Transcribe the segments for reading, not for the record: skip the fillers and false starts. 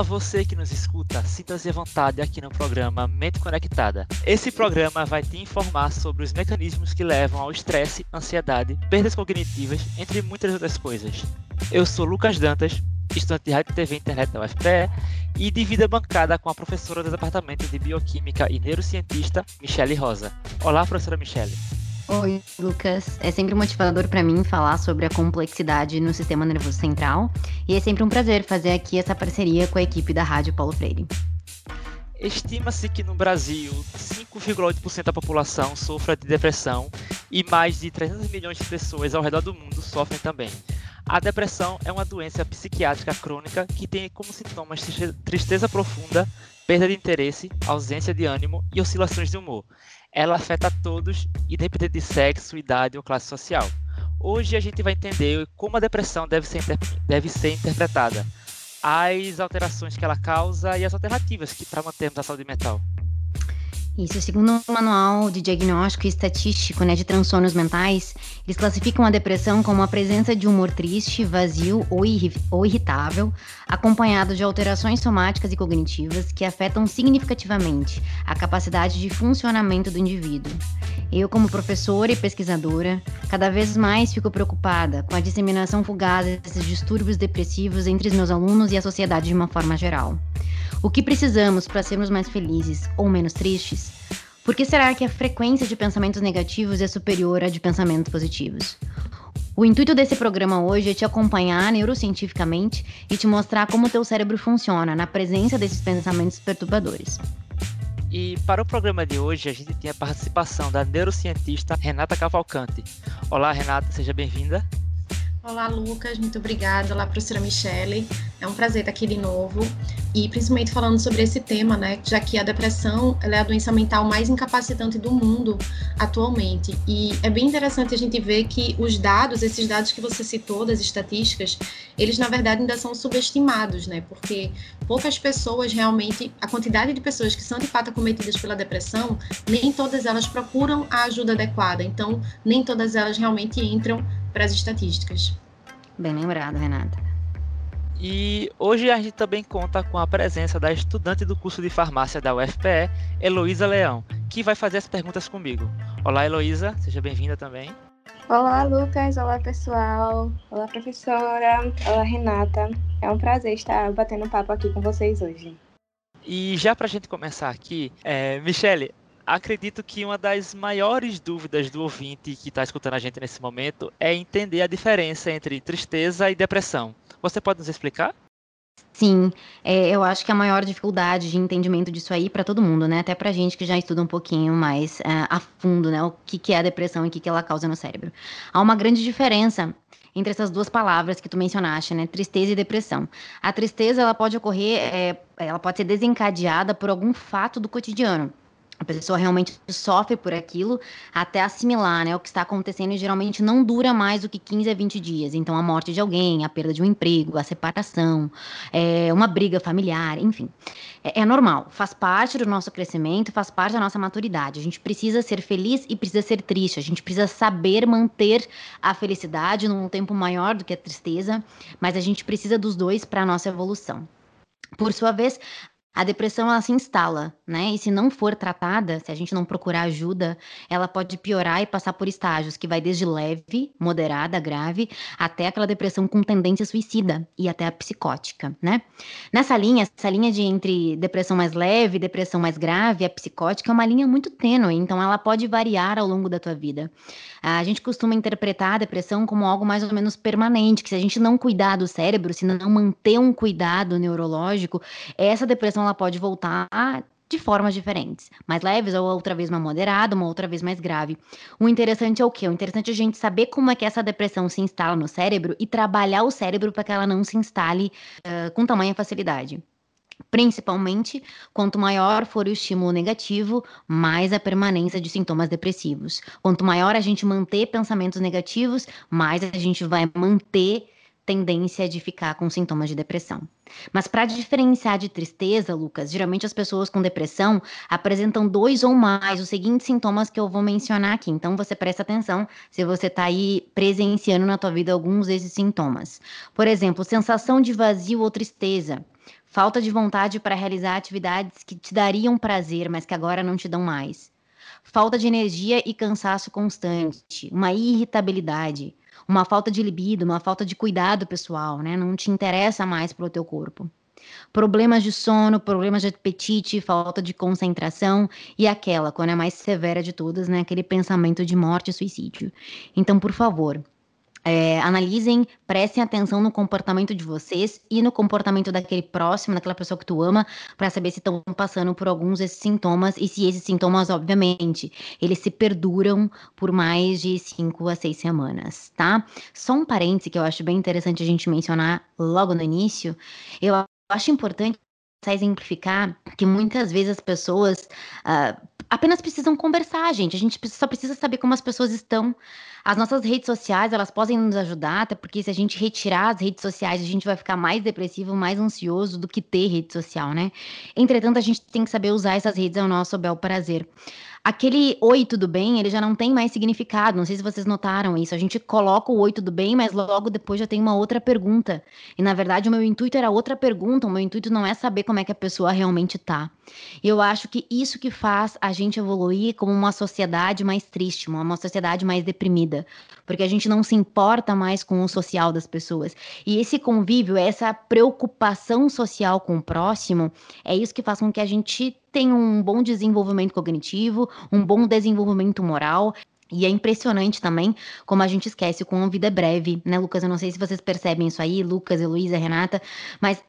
Olá, você que nos escuta, sinta-se à vontade aqui no programa Mente Conectada. Esse programa vai te informar sobre os mecanismos que levam ao estresse, ansiedade, perdas cognitivas, entre muitas outras coisas. Eu sou Lucas Dantas, estudante de Rádio TV e Internet da UFPE e divido a bancada com a professora do Departamento de Bioquímica e Neurocientista, Michele Rosa. Olá, professora Michele. Oi, Lucas. É sempre motivador para mim falar sobre a complexidade no sistema nervoso central e é sempre um prazer fazer aqui essa parceria com a equipe da Rádio Paulo Freire. Estima-se que no Brasil, 5,8% da população sofra de depressão e mais de 300 milhões de pessoas ao redor do mundo sofrem também. A depressão é uma doença psiquiátrica crônica que tem como sintomas tristeza profunda, perda de interesse, ausência de ânimo e oscilações de humor. Ela afeta todos, independente de sexo, idade ou classe social. Hoje a gente vai entender como a depressão deve ser interpretada, as alterações que ela causa e as alternativas para mantermos a saúde mental. Isso, segundo o Manual de Diagnóstico e Estatístico, de transtornos mentais, eles classificam a depressão como a presença de humor triste, vazio ou irritável, acompanhado de alterações somáticas e cognitivas que afetam significativamente a capacidade de funcionamento do indivíduo. Eu, como professora e pesquisadora, cada vez mais fico preocupada com a disseminação fugaz desses distúrbios depressivos entre os meus alunos e a sociedade de uma forma geral. O que precisamos para sermos mais felizes ou menos tristes? Por que será que a frequência de pensamentos negativos é superior à de pensamentos positivos? O intuito desse programa hoje é te acompanhar neurocientificamente e te mostrar como o teu cérebro funciona na presença desses pensamentos perturbadores. E para o programa de hoje a gente tem a participação da neurocientista Renata Cavalcanti. Olá, Renata, seja bem-vinda. Olá, Lucas, muito obrigada. Olá, professora Michele. É um prazer estar aqui de novo e principalmente falando sobre esse tema, já que a depressão ela é a doença mental mais incapacitante do mundo atualmente. E é bem interessante a gente ver que os dados, esses dados que você citou das estatísticas, eles na verdade ainda são subestimados, porque poucas pessoas realmente, a quantidade de pessoas que são de fato acometidas pela depressão, nem todas elas procuram a ajuda adequada, então nem todas elas realmente entram para as estatísticas. Bem lembrado, Renata. E hoje a gente também conta com a presença da estudante do curso de farmácia da UFPE, Heloísa Leão, que vai fazer as perguntas comigo. Olá, Heloísa, seja bem-vinda também. Olá, Lucas, olá, pessoal, olá, professora, olá, Renata. É um prazer estar batendo papo aqui com vocês hoje. E já para a gente começar aqui, Michele, acredito que uma das maiores dúvidas do ouvinte que está escutando a gente nesse momento é entender a diferença entre tristeza e depressão. Você pode nos explicar? Sim, eu acho que a maior dificuldade de entendimento disso aí para todo mundo, até para gente que já estuda um pouquinho mais a fundo, o que é a depressão e o que ela causa no cérebro. Há uma grande diferença entre essas duas palavras que tu mencionaste, tristeza e depressão. A tristeza ela pode ocorrer, ela pode ser desencadeada por algum fato do cotidiano. A pessoa realmente sofre por aquilo até assimilar, o que está acontecendo e geralmente não dura mais do que 15 a 20 dias. Então, a morte de alguém, a perda de um emprego, a separação, uma briga familiar, enfim. É normal, faz parte do nosso crescimento, faz parte da nossa maturidade. A gente precisa ser feliz e precisa ser triste. A gente precisa saber manter a felicidade num tempo maior do que a tristeza, mas a gente precisa dos dois para a nossa evolução. Por sua vez, a depressão, ela se instala, E se não for tratada, se a gente não procurar ajuda, ela pode piorar e passar por estágios que vai desde leve, moderada, grave, até aquela depressão com tendência suicida e até a psicótica, Essa linha de entre depressão mais leve, depressão mais grave, a psicótica é uma linha muito tênue, então ela pode variar ao longo da tua vida. A gente costuma interpretar a depressão como algo mais ou menos permanente, que se a gente não cuidar do cérebro, se não manter um cuidado neurológico, essa depressão ela pode voltar de formas diferentes, mais leves ou outra vez mais moderada, uma outra vez mais grave. O interessante é o quê? O interessante é a gente saber como é que essa depressão se instala no cérebro e trabalhar o cérebro para que ela não se instale com tamanha facilidade. Principalmente, quanto maior for o estímulo negativo, mais a permanência de sintomas depressivos. Quanto maior a gente manter pensamentos negativos, mais a gente vai manter tendência de ficar com sintomas de depressão. Mas para diferenciar de tristeza, Lucas, geralmente as pessoas com depressão apresentam dois ou mais os seguintes sintomas que eu vou mencionar aqui. Então você presta atenção se você está aí presenciando na tua vida alguns desses sintomas. Por exemplo, sensação de vazio ou tristeza, Falta de vontade para realizar atividades que te dariam prazer, mas que agora não te dão mais. Falta de energia e cansaço constante, uma irritabilidade, uma falta de libido, uma falta de cuidado pessoal, né? Não te interessa mais pelo teu corpo. Problemas de sono, problemas de apetite, falta de concentração e aquela, quando é mais severa de todas, né? Aquele pensamento de morte e suicídio. Então, por favor, analisem, prestem atenção no comportamento de vocês e no comportamento daquele próximo, daquela pessoa que tu ama, para saber se estão passando por alguns desses sintomas e se esses sintomas, obviamente, eles se perduram por mais de 5 a 6 semanas, tá? Só um parêntese que eu acho bem interessante a gente mencionar logo no início, eu acho importante exemplificar que muitas vezes as pessoas apenas precisam conversar, gente. A gente só precisa saber como as pessoas estão. As nossas redes sociais, elas podem nos ajudar, até porque se a gente retirar as redes sociais, a gente vai ficar mais depressivo, mais ansioso do que ter rede social, né? Entretanto, a gente tem que saber usar essas redes ao nosso bel prazer. Aquele oi, tudo bem, ele já não tem mais significado. Não sei se vocês notaram isso. A gente coloca o oi, tudo bem, mas logo depois já tem uma outra pergunta. E, na verdade, o meu intuito era outra pergunta. O meu intuito não é saber como é que a pessoa realmente tá. Eu acho que isso que faz a gente evoluir como uma sociedade mais triste, uma sociedade mais deprimida. Porque a gente não se importa mais com o social das pessoas. E esse convívio, essa preocupação social com o próximo, é isso que faz com que a gente tem um bom desenvolvimento cognitivo, um bom desenvolvimento moral. E é impressionante também como a gente esquece como a vida é breve, né, Lucas? Eu não sei se vocês percebem isso aí, Lucas, Heloísa, Renata, mas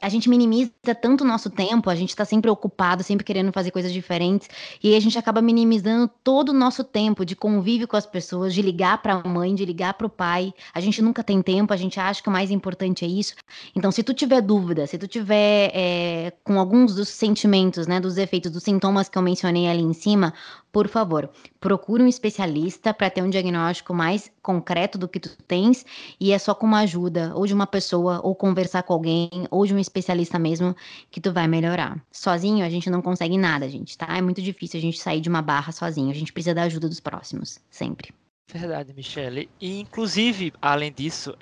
a gente minimiza tanto o nosso tempo, a gente tá sempre ocupado, sempre querendo fazer coisas diferentes, e aí a gente acaba minimizando todo o nosso tempo de convívio com as pessoas, de ligar pra mãe, de ligar pro pai. A gente nunca tem tempo, a gente acha que o mais importante é isso. Então, se tu tiver dúvida, se tu tiver com alguns dos sentimentos, né, dos efeitos, dos sintomas que eu mencionei ali em cima, por favor, procure um especialista para ter um diagnóstico mais concreto do que tu tens, e é só com uma ajuda, ou de uma pessoa, ou conversar com alguém, ou de um especialista mesmo, que tu vai melhorar. Sozinho a gente não consegue nada, gente, tá? É muito difícil a gente sair de uma barra sozinho, a gente precisa da ajuda dos próximos, sempre. Verdade, Michele. E, inclusive, além disso,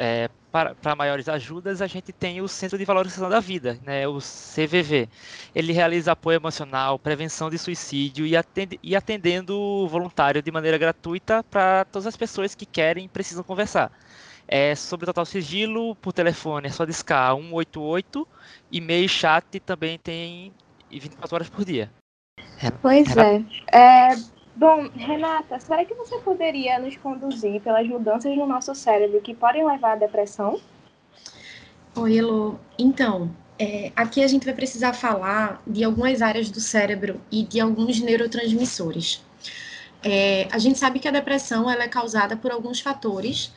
para maiores ajudas, a gente tem o Centro de Valorização da Vida, né, o CVV. Ele realiza apoio emocional, prevenção de suicídio e atendendo voluntário de maneira gratuita para todas as pessoas que querem e precisam conversar. É sobre total sigilo, por telefone, é só discar 188, e-mail e chat também tem 24 horas por dia. Bom, Renata, será que você poderia nos conduzir pelas mudanças no nosso cérebro que podem levar à depressão? Oi, Elô. Então, aqui a gente vai precisar falar de algumas áreas do cérebro e de alguns neurotransmissores. A gente sabe que a depressão ela é causada por alguns fatores,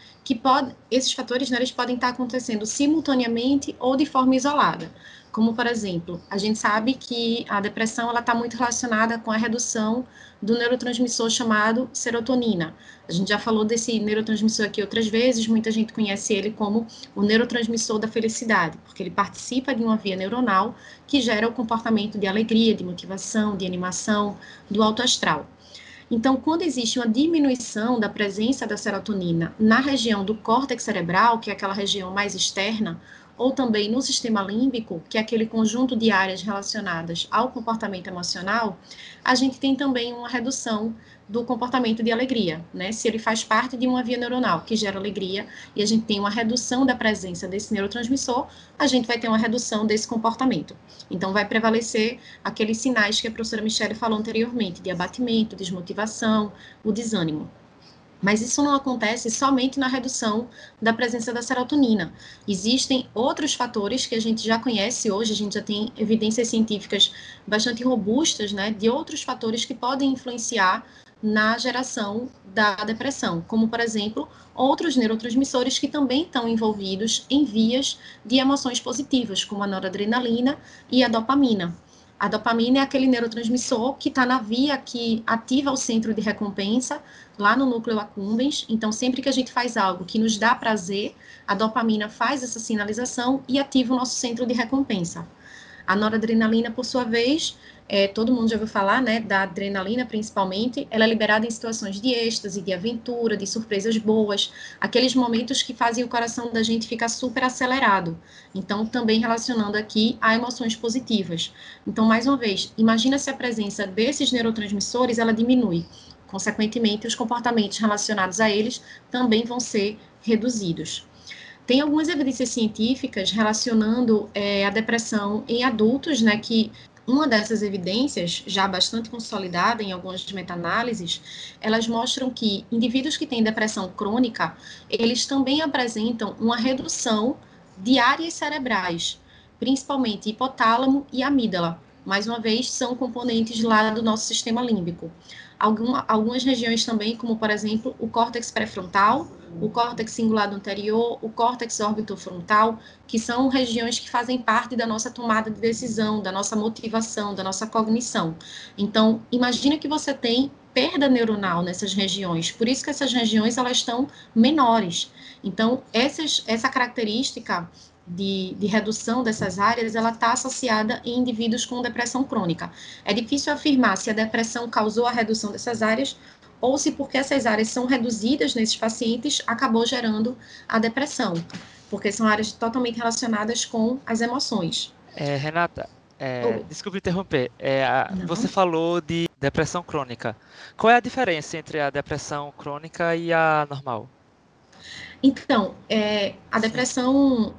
esses fatores, né, eles podem estar acontecendo simultaneamente ou de forma isolada. Como, por exemplo, a gente sabe que a depressão ela está muito relacionada com a redução do neurotransmissor chamado serotonina. A gente já falou desse neurotransmissor aqui outras vezes, muita gente conhece ele como o neurotransmissor da felicidade, porque ele participa de uma via neuronal que gera o comportamento de alegria, de motivação, de animação, do alto astral. Então, quando existe uma diminuição da presença da serotonina na região do córtex cerebral, que é aquela região mais externa, ou também no sistema límbico, que é aquele conjunto de áreas relacionadas ao comportamento emocional, a gente tem também uma redução do comportamento de alegria, né? Se ele faz parte de uma via neuronal que gera alegria e a gente tem uma redução da presença desse neurotransmissor, a gente vai ter uma redução desse comportamento. Então, vai prevalecer aqueles sinais que a professora Michele falou anteriormente, de abatimento, desmotivação, o desânimo. Mas isso não acontece somente na redução da presença da serotonina. Existem outros fatores que a gente já conhece hoje, a gente já tem evidências científicas bastante robustas, né, de outros fatores que podem influenciar na geração da depressão, como, por exemplo, outros neurotransmissores que também estão envolvidos em vias de emoções positivas, como a noradrenalina e a dopamina. A dopamina é aquele neurotransmissor que está na via que ativa o centro de recompensa, lá no núcleo accumbens. Então, sempre que a gente faz algo que nos dá prazer, a dopamina faz essa sinalização e ativa o nosso centro de recompensa. A noradrenalina, por sua vez, todo mundo já ouviu falar, né, da adrenalina principalmente, ela é liberada em situações de êxtase, de aventura, de surpresas boas, aqueles momentos que fazem o coração da gente ficar super acelerado. Então, também relacionando aqui a emoções positivas. Então, mais uma vez, imagina se a presença desses neurotransmissores, ela diminui. Consequentemente, os comportamentos relacionados a eles também vão ser reduzidos. Tem algumas evidências científicas relacionando a depressão em adultos, né, que uma dessas evidências, já bastante consolidada em algumas meta-análises, elas mostram que indivíduos que têm depressão crônica, eles também apresentam uma redução de áreas cerebrais, principalmente hipotálamo e amígdala. Mais uma vez, são componentes lá do nosso sistema límbico. Algumas regiões também, como por exemplo, o córtex pré-frontal, o córtex cingulado anterior, o córtex órbitofrontal, que são regiões que fazem parte da nossa tomada de decisão, da nossa motivação, da nossa cognição. Então, imagina que você tem perda neuronal nessas regiões, por isso que essas regiões elas estão menores. Então, essa característica de redução dessas áreas, ela está associada em indivíduos com depressão crônica. É difícil afirmar se a depressão causou a redução dessas áreas ou se porque essas áreas são reduzidas nesses pacientes, acabou gerando a depressão, porque são áreas totalmente relacionadas com as emoções. Renata, desculpe interromper, você falou de depressão crônica. Qual é a diferença entre a depressão crônica e a normal? Então, a depressão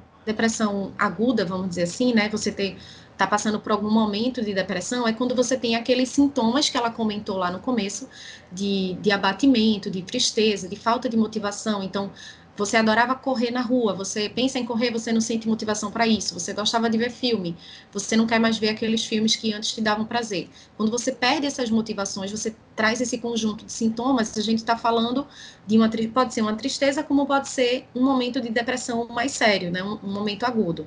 aguda, vamos dizer assim, né, você está passando por algum momento de depressão, é quando você tem aqueles sintomas que ela comentou lá no começo, de abatimento, de tristeza, de falta de motivação. Então, você adorava correr na rua, você pensa em correr, você não sente motivação para isso, você gostava de ver filme, você não quer mais ver aqueles filmes que antes te davam prazer. Quando você perde essas motivações, você traz esse conjunto de sintomas, a gente está falando de pode ser uma tristeza, como pode ser um momento de depressão mais sério, né? Um momento agudo.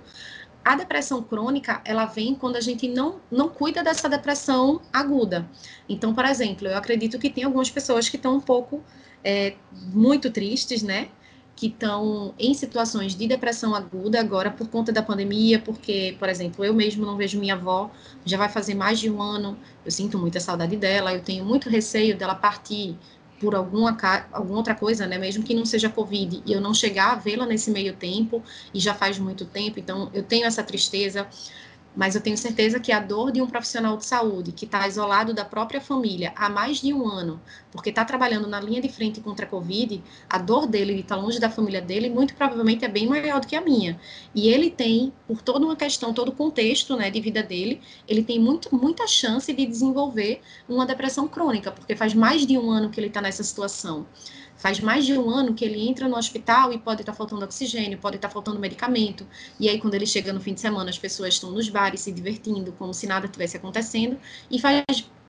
A depressão crônica, ela vem quando a gente não cuida dessa depressão aguda. Então, por exemplo, eu acredito que tem algumas pessoas que estão um pouco, muito tristes, né? Que estão em situações de depressão aguda agora por conta da pandemia, porque, por exemplo, eu mesmo não vejo minha avó, já vai fazer mais de um ano, eu sinto muita saudade dela, eu tenho muito receio dela partir por alguma outra coisa, né, mesmo que não seja Covid, e eu não chegar a vê-la nesse meio tempo, e já faz muito tempo, então eu tenho essa tristeza, mas eu tenho certeza que a dor de um profissional de saúde que está isolado da própria família há mais de um ano, porque está trabalhando na linha de frente contra a Covid, a dor dele de estar longe da família dele, muito provavelmente é bem maior do que a minha. E ele tem, por toda uma questão, todo o contexto, né, de vida dele, ele tem muita chance de desenvolver uma depressão crônica, porque faz mais de um ano que ele está nessa situação. Faz mais de um ano que ele entra no hospital e pode estar faltando oxigênio, pode estar faltando medicamento. E aí, quando ele chega no fim de semana, as pessoas estão nos bares se divertindo, como se nada tivesse acontecendo. E faz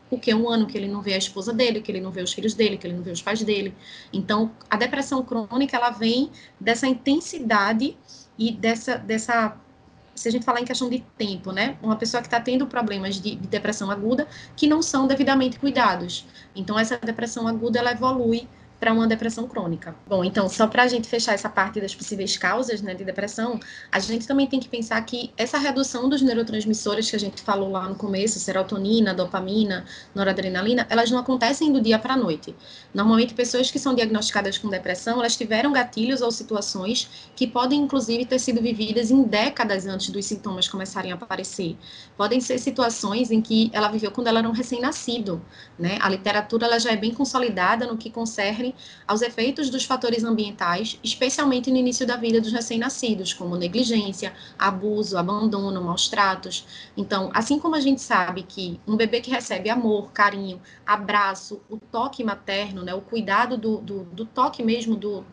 o quê? Um ano que ele não vê a esposa dele, que ele não vê os filhos dele, que ele não vê os pais dele. Então, a depressão crônica, ela vem dessa intensidade e dessa se a gente falar em questão de tempo, né? Uma pessoa que está tendo problemas de depressão aguda que não são devidamente cuidados. Então, essa depressão aguda, ela evolui para uma depressão crônica. Bom, então, só para a gente fechar essa parte das possíveis causas, né, de depressão, a gente também tem que pensar que essa redução dos neurotransmissores que a gente falou lá no começo, serotonina, dopamina, noradrenalina, elas não acontecem do dia para a noite. Normalmente, pessoas que são diagnosticadas com depressão, elas tiveram gatilhos ou situações que podem, inclusive, ter sido vividas em décadas antes dos sintomas começarem a aparecer. Podem ser situações em que ela viveu quando ela era um recém-nascido, né? A literatura, ela já é bem consolidada no que concerne aos efeitos dos fatores ambientais, especialmente no início da vida dos recém-nascidos, como negligência, abuso, abandono, maus tratos. Então, assim como a gente sabe que um bebê que recebe amor, carinho, abraço, o toque materno, né, o cuidado do toque mesmo do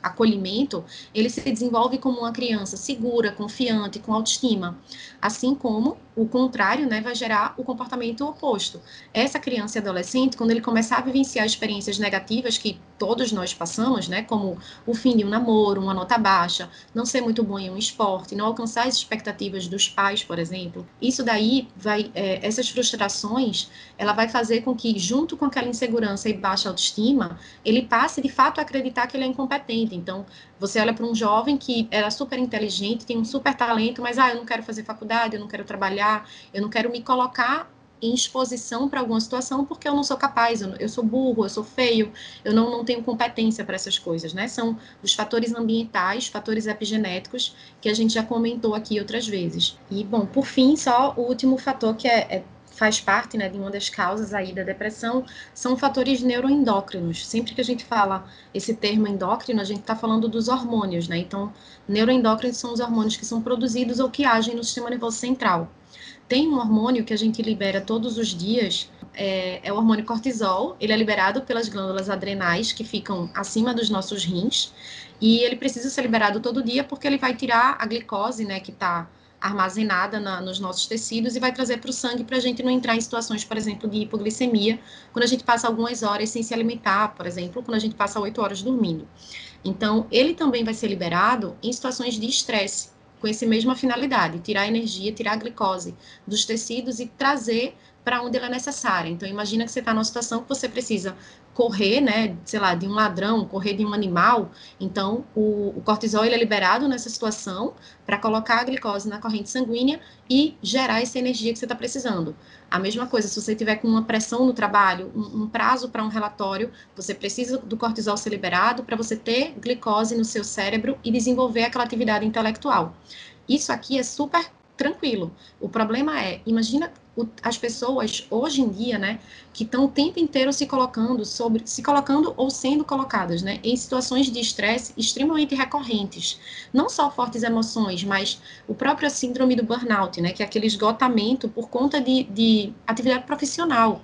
acolhimento, ele se desenvolve como uma criança segura, confiante, com autoestima. Assim como o contrário, né, vai gerar o comportamento oposto. Essa criança e adolescente, quando ele começar a vivenciar experiências negativas que todos nós passamos, né, como o fim de um namoro, uma nota baixa, não ser muito bom em um esporte, não alcançar as expectativas dos pais, por exemplo, isso daí vai, essas frustrações, ela vai fazer com que, junto com aquela insegurança e baixa autoestima, ele passe, de fato, a acreditar que ele é incompetente. Então, você olha para um jovem que era super inteligente, tem um super talento, mas, eu não quero fazer faculdade, eu não quero trabalhar, eu não quero me colocar em exposição para alguma situação porque eu não sou capaz, eu sou burro, eu sou feio, eu não tenho competência para essas coisas, né? São os fatores ambientais, fatores epigenéticos que a gente já comentou aqui outras vezes. E, bom, por fim, só o último fator que faz parte, né, de uma das causas aí da depressão, são fatores neuroendócrinos. Sempre que a gente fala esse termo endócrino, a gente está falando dos hormônios, né? Então, neuroendócrinos são os hormônios que são produzidos ou que agem no sistema nervoso central. Tem um hormônio que a gente libera todos os dias, é o hormônio cortisol. Ele é liberado pelas glândulas adrenais, que ficam acima dos nossos rins, e ele precisa ser liberado todo dia porque ele vai tirar a glicose, né, que está armazenada nos nossos tecidos e vai trazer para o sangue para a gente não entrar em situações, por exemplo, de hipoglicemia, quando a gente passa algumas horas sem se alimentar, por exemplo, quando a gente passa 8 horas dormindo. Então, ele também vai ser liberado em situações de estresse, com essa mesma finalidade, tirar a energia, tirar a glicose dos tecidos e trazer para onde ela é necessária. Então, imagina que você está numa situação que você precisa correr, né, sei lá, de um ladrão, correr de um animal. Então, o cortisol ele é liberado nessa situação para colocar a glicose na corrente sanguínea e gerar essa energia que você está precisando. A mesma coisa, se você tiver com uma pressão no trabalho, um prazo para um relatório, você precisa do cortisol ser liberado para você ter glicose no seu cérebro e desenvolver aquela atividade intelectual. Isso aqui é super tranquilo. O problema é, imagina as pessoas hoje em dia, né, que estão o tempo inteiro se colocando ou sendo colocadas, né, em situações de estresse extremamente recorrentes. Não só fortes emoções, mas o próprio síndrome do burnout, né, que é aquele esgotamento por conta de atividade profissional.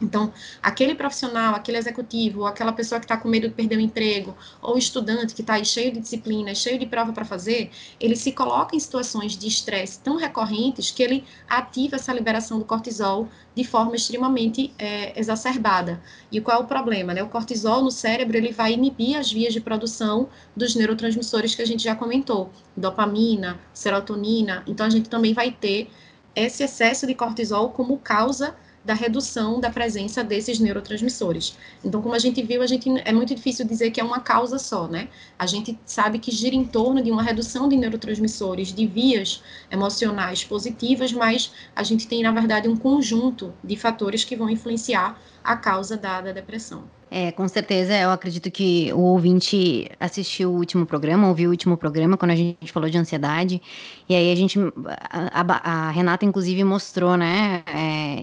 Então, aquele profissional, aquele executivo, aquela pessoa que está com medo de perder o emprego, ou o estudante que está aí cheio de disciplina, cheio de prova para fazer, ele se coloca em situações de estresse tão recorrentes que ele ativa essa liberação do cortisol de forma extremamente exacerbada. E qual é o problema, né? O cortisol no cérebro, ele vai inibir as vias de produção dos neurotransmissores que a gente já comentou, dopamina, serotonina. Então, a gente também vai ter esse excesso de cortisol como causa da redução da presença desses neurotransmissores. Então, como a gente viu, é muito difícil dizer que é uma causa só, né? A gente sabe que gira em torno de uma redução de neurotransmissores, de vias emocionais positivas, mas a gente tem, na verdade, um conjunto de fatores que vão influenciar a causa da depressão. Com certeza, eu acredito que o ouvinte assistiu o último programa, ouviu o último programa, quando a gente falou de ansiedade, e aí a Renata, inclusive, mostrou, né,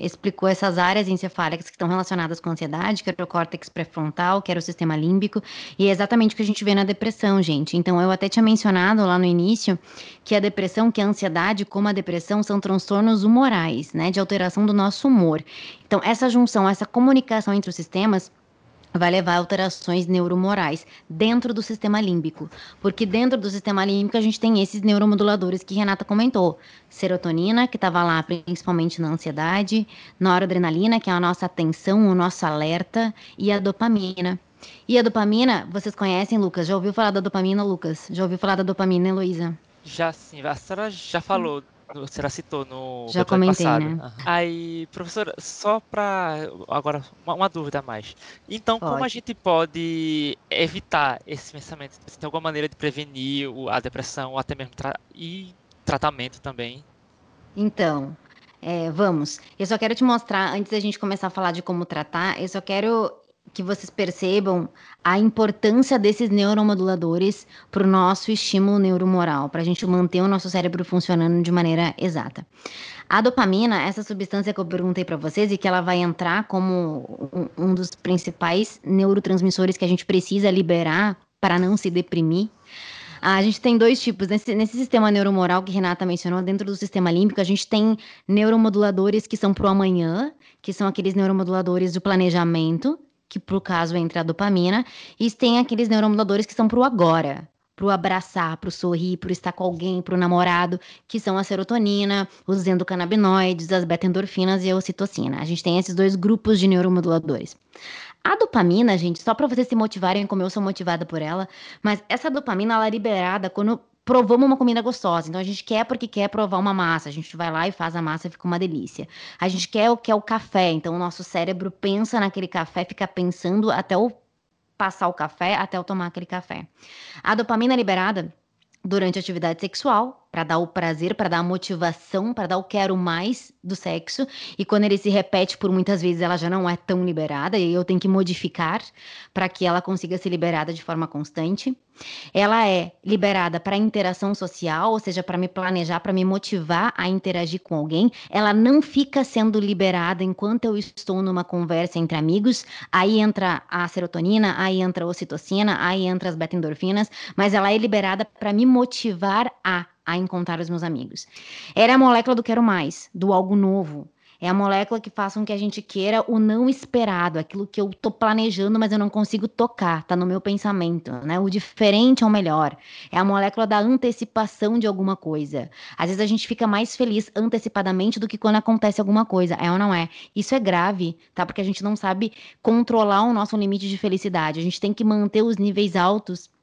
explicou essas áreas encefálicas que estão relacionadas com a ansiedade, que era o córtex pré-frontal, que era o sistema límbico, e é exatamente o que a gente vê na depressão, gente. Então, eu até tinha mencionado lá no início que a depressão, que a ansiedade, como a depressão, são transtornos humorais, né, de alteração do nosso humor. Então, essa junção, essa comunicação entre os sistemas vai levar a alterações neuromorais dentro do sistema límbico, porque dentro do sistema límbico a gente tem esses neuromoduladores que Renata comentou, serotonina, que estava lá principalmente na ansiedade, noradrenalina, que é a nossa atenção, o nosso alerta, e a dopamina. E a dopamina, vocês conhecem, Lucas? Já ouviu falar da dopamina, Lucas? Já ouviu falar da dopamina, Heloísa? Já sim, a senhora já falou. Você já citou no já comentei, passado. Né? Aí, professora, só para agora uma dúvida a mais. Então, como a gente pode evitar esse pensamento? Tem alguma maneira de prevenir a depressão ou até mesmo tratamento também? Então, vamos. Eu só quero te mostrar, antes da gente começar a falar de como tratar, eu só quero que vocês percebam a importância desses neuromoduladores para o nosso estímulo neuromoral, para a gente manter o nosso cérebro funcionando de maneira exata. A dopamina, essa substância que eu perguntei para vocês e que ela vai entrar como um dos principais neurotransmissores que a gente precisa liberar para não se deprimir. A gente tem dois tipos. Nesse sistema neuromoral que Renata mencionou, dentro do sistema límbico, a gente tem neuromoduladores que são para o amanhã, que são aqueles neuromoduladores do planejamento, que pro caso entra a dopamina, e tem aqueles neuromoduladores que são pro agora, pro abraçar, pro sorrir, pro estar com alguém, pro namorado, que são a serotonina, os endocannabinoides, as beta-endorfinas e a ocitocina. A gente tem esses dois grupos de neuromoduladores. A dopamina, gente, só para vocês se motivarem como eu sou motivada por ela, mas essa dopamina, ela é liberada quando provamos uma comida gostosa. Então, a gente quer porque quer provar uma massa. A gente vai lá e faz a massa e fica uma delícia. A gente quer o café. Então, o nosso cérebro pensa naquele café, fica pensando até o passar o café, até eu tomar aquele café. A dopamina é liberada durante a atividade sexual, para dar o prazer, para dar a motivação, para dar o quero mais do sexo, e quando ele se repete por muitas vezes, ela já não é tão liberada, e eu tenho que modificar para que ela consiga ser liberada de forma constante. Ela é liberada para interação social, ou seja, para me planejar, para me motivar a interagir com alguém. Ela não fica sendo liberada enquanto eu estou numa conversa entre amigos. Aí entra a serotonina, aí entra a ocitocina, aí entra as beta-endorfinas, mas ela é liberada para me motivar a encontrar os meus amigos. Era a molécula do quero mais, do algo novo. É a molécula que faz com que a gente queira o não esperado, aquilo que eu tô planejando, mas eu não consigo tocar, tá no meu pensamento, né? O diferente é o melhor. É a molécula da antecipação de alguma coisa. Às vezes a gente fica mais feliz antecipadamente do que quando acontece alguma coisa, é ou não é? Isso é grave, tá? Porque a gente não sabe controlar o nosso limite de felicidade. A gente tem que manter os níveis altos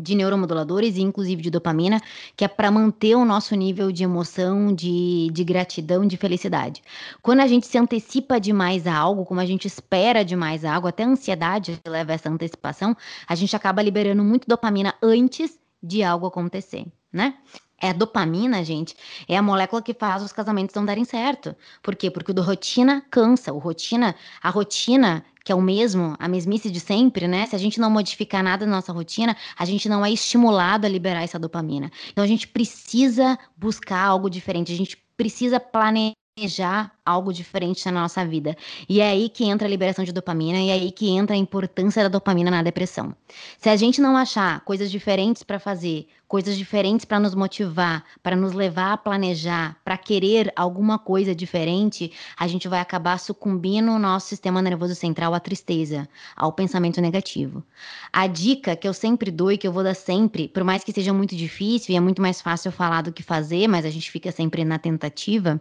de neuromoduladores e inclusive de dopamina, que é para manter o nosso nível de emoção, de gratidão, de felicidade. Quando a gente se antecipa demais a algo, como a gente espera demais a algo, até a ansiedade leva a essa antecipação, a gente acaba liberando muito dopamina antes de algo acontecer, né? É a dopamina, gente, é a molécula que faz os casamentos não darem certo. Por quê? Porque o da rotina cansa. A rotina, que é o mesmo, a mesmice de sempre, né? Se a gente não modificar nada na nossa rotina, a gente não é estimulado a liberar essa dopamina. Então, a gente precisa buscar algo diferente, a gente precisa planejar algo diferente na nossa vida. E é aí que entra a liberação de dopamina, e é aí que entra a importância da dopamina na depressão. Se a gente não achar coisas diferentes para fazer, coisas diferentes para nos motivar, para nos levar a planejar, para querer alguma coisa diferente, a gente vai acabar sucumbindo o nosso sistema nervoso central à tristeza, ao pensamento negativo. A dica que eu sempre dou e que eu vou dar sempre, por mais que seja muito difícil e é muito mais fácil falar do que fazer, mas a gente fica sempre na tentativa,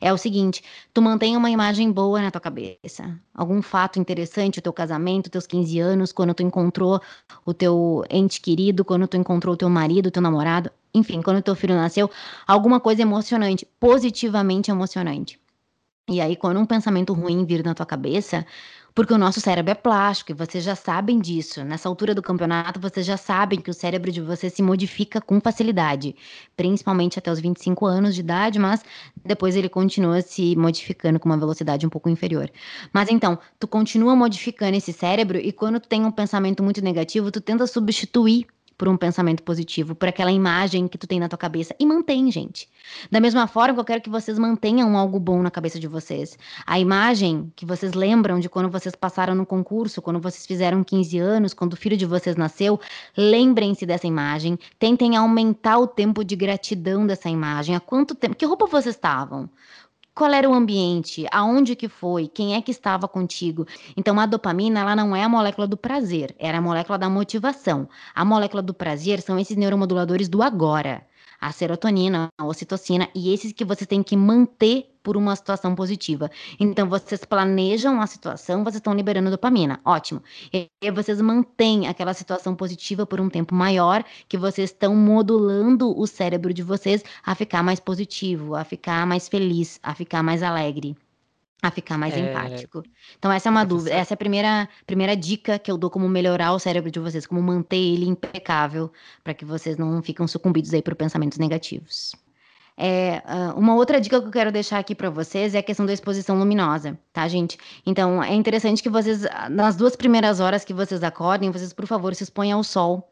é o seguinte: tu mantém uma imagem boa na tua cabeça. Algum fato interessante, o teu casamento, teus 15 anos, quando tu encontrou o teu ente querido, quando tu encontrou o teu marido, o teu namorado, enfim, quando o teu filho nasceu, alguma coisa emocionante, positivamente emocionante. E aí, quando um pensamento ruim vir na tua cabeça, porque o nosso cérebro é plástico, e vocês já sabem disso. Nessa altura do campeonato, vocês já sabem que o cérebro de vocês se modifica com facilidade, principalmente até os 25 anos de idade, mas depois ele continua se modificando com uma velocidade um pouco inferior. Mas então, tu continua modificando esse cérebro, e quando tu tem um pensamento muito negativo, tu tenta substituir por um pensamento positivo, por aquela imagem que tu tem na tua cabeça, e mantém, gente. Da mesma forma que eu quero que vocês mantenham algo bom na cabeça de vocês. A imagem que vocês lembram de quando vocês passaram no concurso, quando vocês fizeram 15 anos, quando o filho de vocês nasceu, lembrem-se dessa imagem, tentem aumentar o tempo de gratidão dessa imagem. Há quanto tempo, que roupa vocês estavam? Qual era o ambiente? Aonde que foi? Quem é que estava contigo? Então, a dopamina, ela não é a molécula do prazer, era a molécula da motivação. A molécula do prazer são esses neuromoduladores do agora. A serotonina, a ocitocina, e esses que vocês têm que manter por uma situação positiva. Então, vocês planejam a situação, vocês estão liberando dopamina, ótimo. E aí vocês mantêm aquela situação positiva por um tempo maior, que vocês estão modulando o cérebro de vocês a ficar mais positivo, a ficar mais feliz, a ficar mais alegre, a ficar mais empático. Então, essa é uma dúvida, essa é a primeira dica que eu dou, como melhorar o cérebro de vocês, como manter ele impecável, para que vocês não ficam sucumbidos aí por pensamentos negativos. Uma outra dica que eu quero deixar aqui para vocês é a questão da exposição luminosa, tá, gente? Então, é interessante que vocês, nas 2 primeiras horas que vocês acordem, vocês, por favor, se exponham ao sol.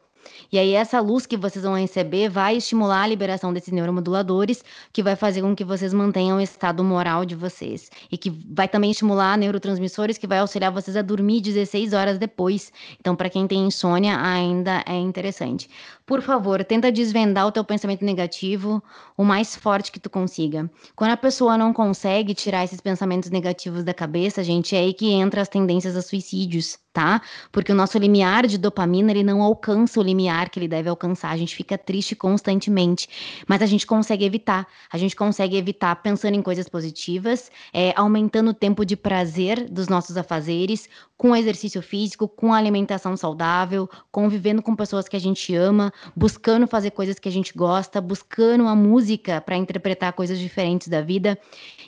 E aí, essa luz que vocês vão receber vai estimular a liberação desses neuromoduladores, que vai fazer com que vocês mantenham o estado moral de vocês. E que vai também estimular neurotransmissores, que vai auxiliar vocês a dormir 16 horas depois. Então, para quem tem insônia, ainda é interessante. Por favor, tenta desvendar o teu pensamento negativo o mais forte que tu consiga. Quando a pessoa não consegue tirar esses pensamentos negativos da cabeça, gente, é aí que entra as tendências a suicídios. tá? Porque o nosso limiar de dopamina, ele não alcança o limiar que ele deve alcançar, a gente fica triste constantemente, mas a gente consegue evitar pensando em coisas positivas, aumentando o tempo de prazer dos nossos afazeres, com exercício físico, com alimentação saudável, convivendo com pessoas que a gente ama, buscando fazer coisas que a gente gosta, buscando a música para interpretar coisas diferentes da vida,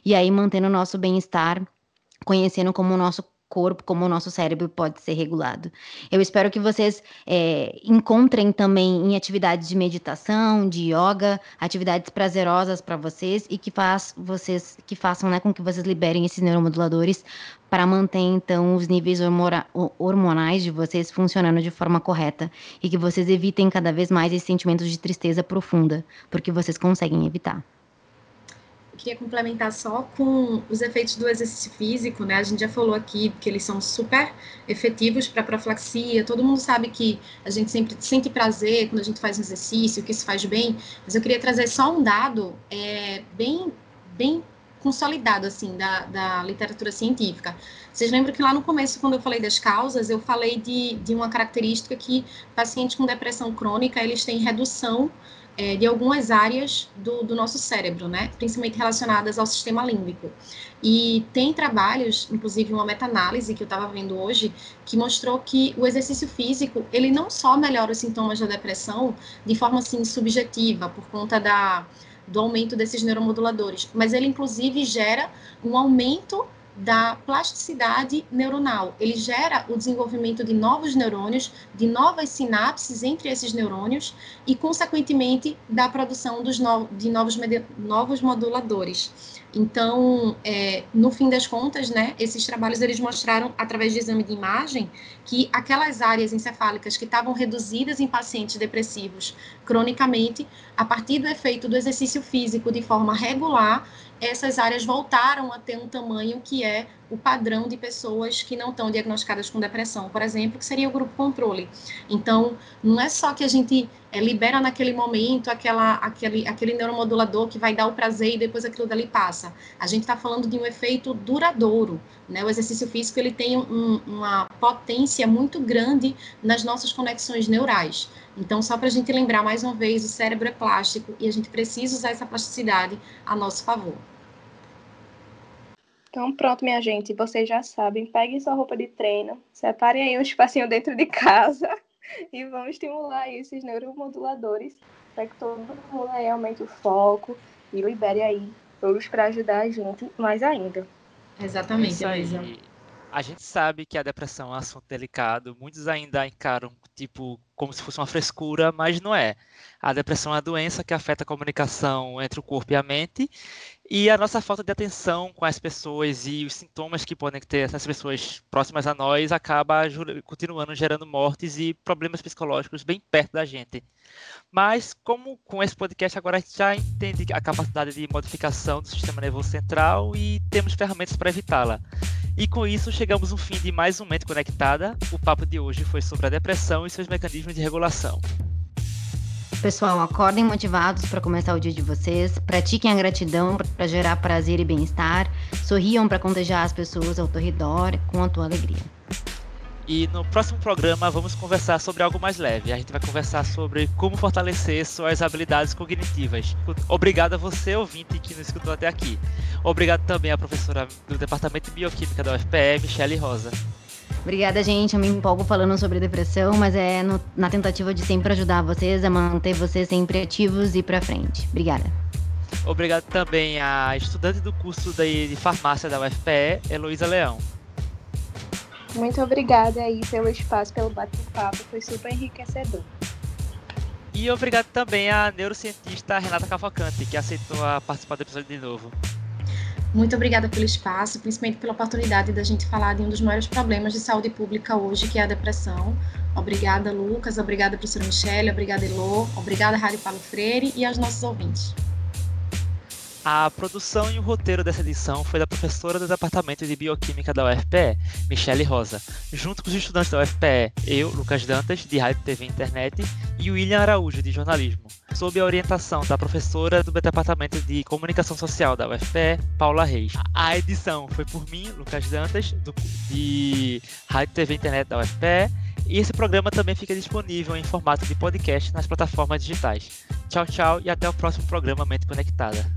e aí mantendo o nosso bem-estar, conhecendo como o nosso corpo, como o nosso cérebro pode ser regulado. Eu espero que vocês encontrem também em atividades de meditação, de yoga, atividades prazerosas para vocês e que façam com que vocês liberem esses neuromoduladores para manter, então, os níveis hormonais de vocês funcionando de forma correta e que vocês evitem cada vez mais esses sentimentos de tristeza profunda, porque vocês conseguem evitar. Eu queria complementar só com os efeitos do exercício físico, né? A gente já falou aqui que eles são super efetivos para profilaxia. Todo mundo sabe que a gente sempre sente prazer quando a gente faz um exercício, que isso faz bem. Mas eu queria trazer só um dado bem consolidado, assim, da literatura científica. Vocês lembram que lá no começo, quando eu falei das causas, eu falei de uma característica que pacientes com depressão crônica, eles têm redução de algumas áreas do nosso cérebro, né? Principalmente relacionadas ao sistema límbico. E tem trabalhos, inclusive uma meta-análise que eu estava vendo hoje, que mostrou que o exercício físico, ele não só melhora os sintomas da depressão de forma, assim, subjetiva, por conta do aumento desses neuromoduladores, mas ele, inclusive, gera um aumento da plasticidade neuronal. Ele gera o desenvolvimento de novos neurônios, de novas sinapses entre esses neurônios e, consequentemente, da produção de novos moduladores. Então, no fim das contas, né, esses trabalhos eles mostraram, através de exame de imagem, que aquelas áreas encefálicas que estavam reduzidas em pacientes depressivos cronicamente, a partir do efeito do exercício físico de forma regular, essas áreas voltaram a ter um tamanho que é o padrão de pessoas que não estão diagnosticadas com depressão, por exemplo, que seria o grupo controle. Então, não é só que a gente libera naquele momento aquele neuromodulador que vai dar o prazer e depois aquilo dali passa. A gente está falando de um efeito duradouro, né? O exercício físico ele tem uma potência muito grande nas nossas conexões neurais. Então, só para a gente lembrar mais uma vez, o cérebro é plástico e a gente precisa usar essa plasticidade a nosso favor. Então pronto, minha gente, vocês já sabem, peguem sua roupa de treino, separem aí um espacinho dentro de casa e vão estimular aí esses neuromoduladores para que todo mundo aí aumente o foco e libere aí todos para ajudar a gente mais ainda. Exatamente, Elisa. A gente sabe que a depressão é um assunto delicado, muitos ainda encaram como se fosse uma frescura, mas não é. A depressão é uma doença que afeta a comunicação entre o corpo e a mente, e a nossa falta de atenção com as pessoas e os sintomas que podem ter essas pessoas próximas a nós acaba continuando gerando mortes e problemas psicológicos bem perto da gente. Mas, como com esse podcast agora a gente já entende a capacidade de modificação do sistema nervoso central e temos ferramentas para evitá-la. E com isso chegamos ao fim de mais um Mente Conectada. O papo de hoje foi sobre a depressão e seus mecanismos de regulação. Pessoal, acordem motivados para começar o dia de vocês, pratiquem a gratidão para gerar prazer e bem-estar, sorriam para contagiar as pessoas ao teu redor com a tua alegria. E no próximo programa vamos conversar sobre algo mais leve. A gente vai conversar sobre como fortalecer suas habilidades cognitivas. Obrigado a você, ouvinte, que nos escutou até aqui. Obrigado também à professora do Departamento de Bioquímica da UFPE, Michele Rosa. Obrigada, gente. Eu me empolgo falando sobre depressão, mas é na tentativa de sempre ajudar vocês, a manter vocês sempre ativos e pra frente. Obrigada. Obrigado também à estudante do curso de farmácia da UFPE, Heloísa Leão. Muito obrigada aí pelo espaço, pelo bate-papo, foi super enriquecedor. E obrigado também à neurocientista Renata Cavalcanti, que aceitou participar do episódio de novo. Muito obrigada pelo espaço, principalmente pela oportunidade da gente falar de um dos maiores problemas de saúde pública hoje, que é a depressão. Obrigada, Lucas, obrigada, professora Michele, obrigada, Elô, obrigada, Rádio Paulo Freire e aos nossos ouvintes. A produção e o roteiro dessa edição foi da professora do Departamento de Bioquímica da UFPE, Michele Rosa, junto com os estudantes da UFPE, eu, Lucas Dantas, de Rádio, TV e Internet, e William Araújo, de Jornalismo. sob a orientação da professora do Departamento de Comunicação Social da UFPE, Paula Reis. A edição foi por mim, Lucas Dantas, de Rádio, TV e Internet da UFPE, e esse programa também fica disponível em formato de podcast nas plataformas digitais. Tchau, tchau, e até o próximo programa Mente Conectada.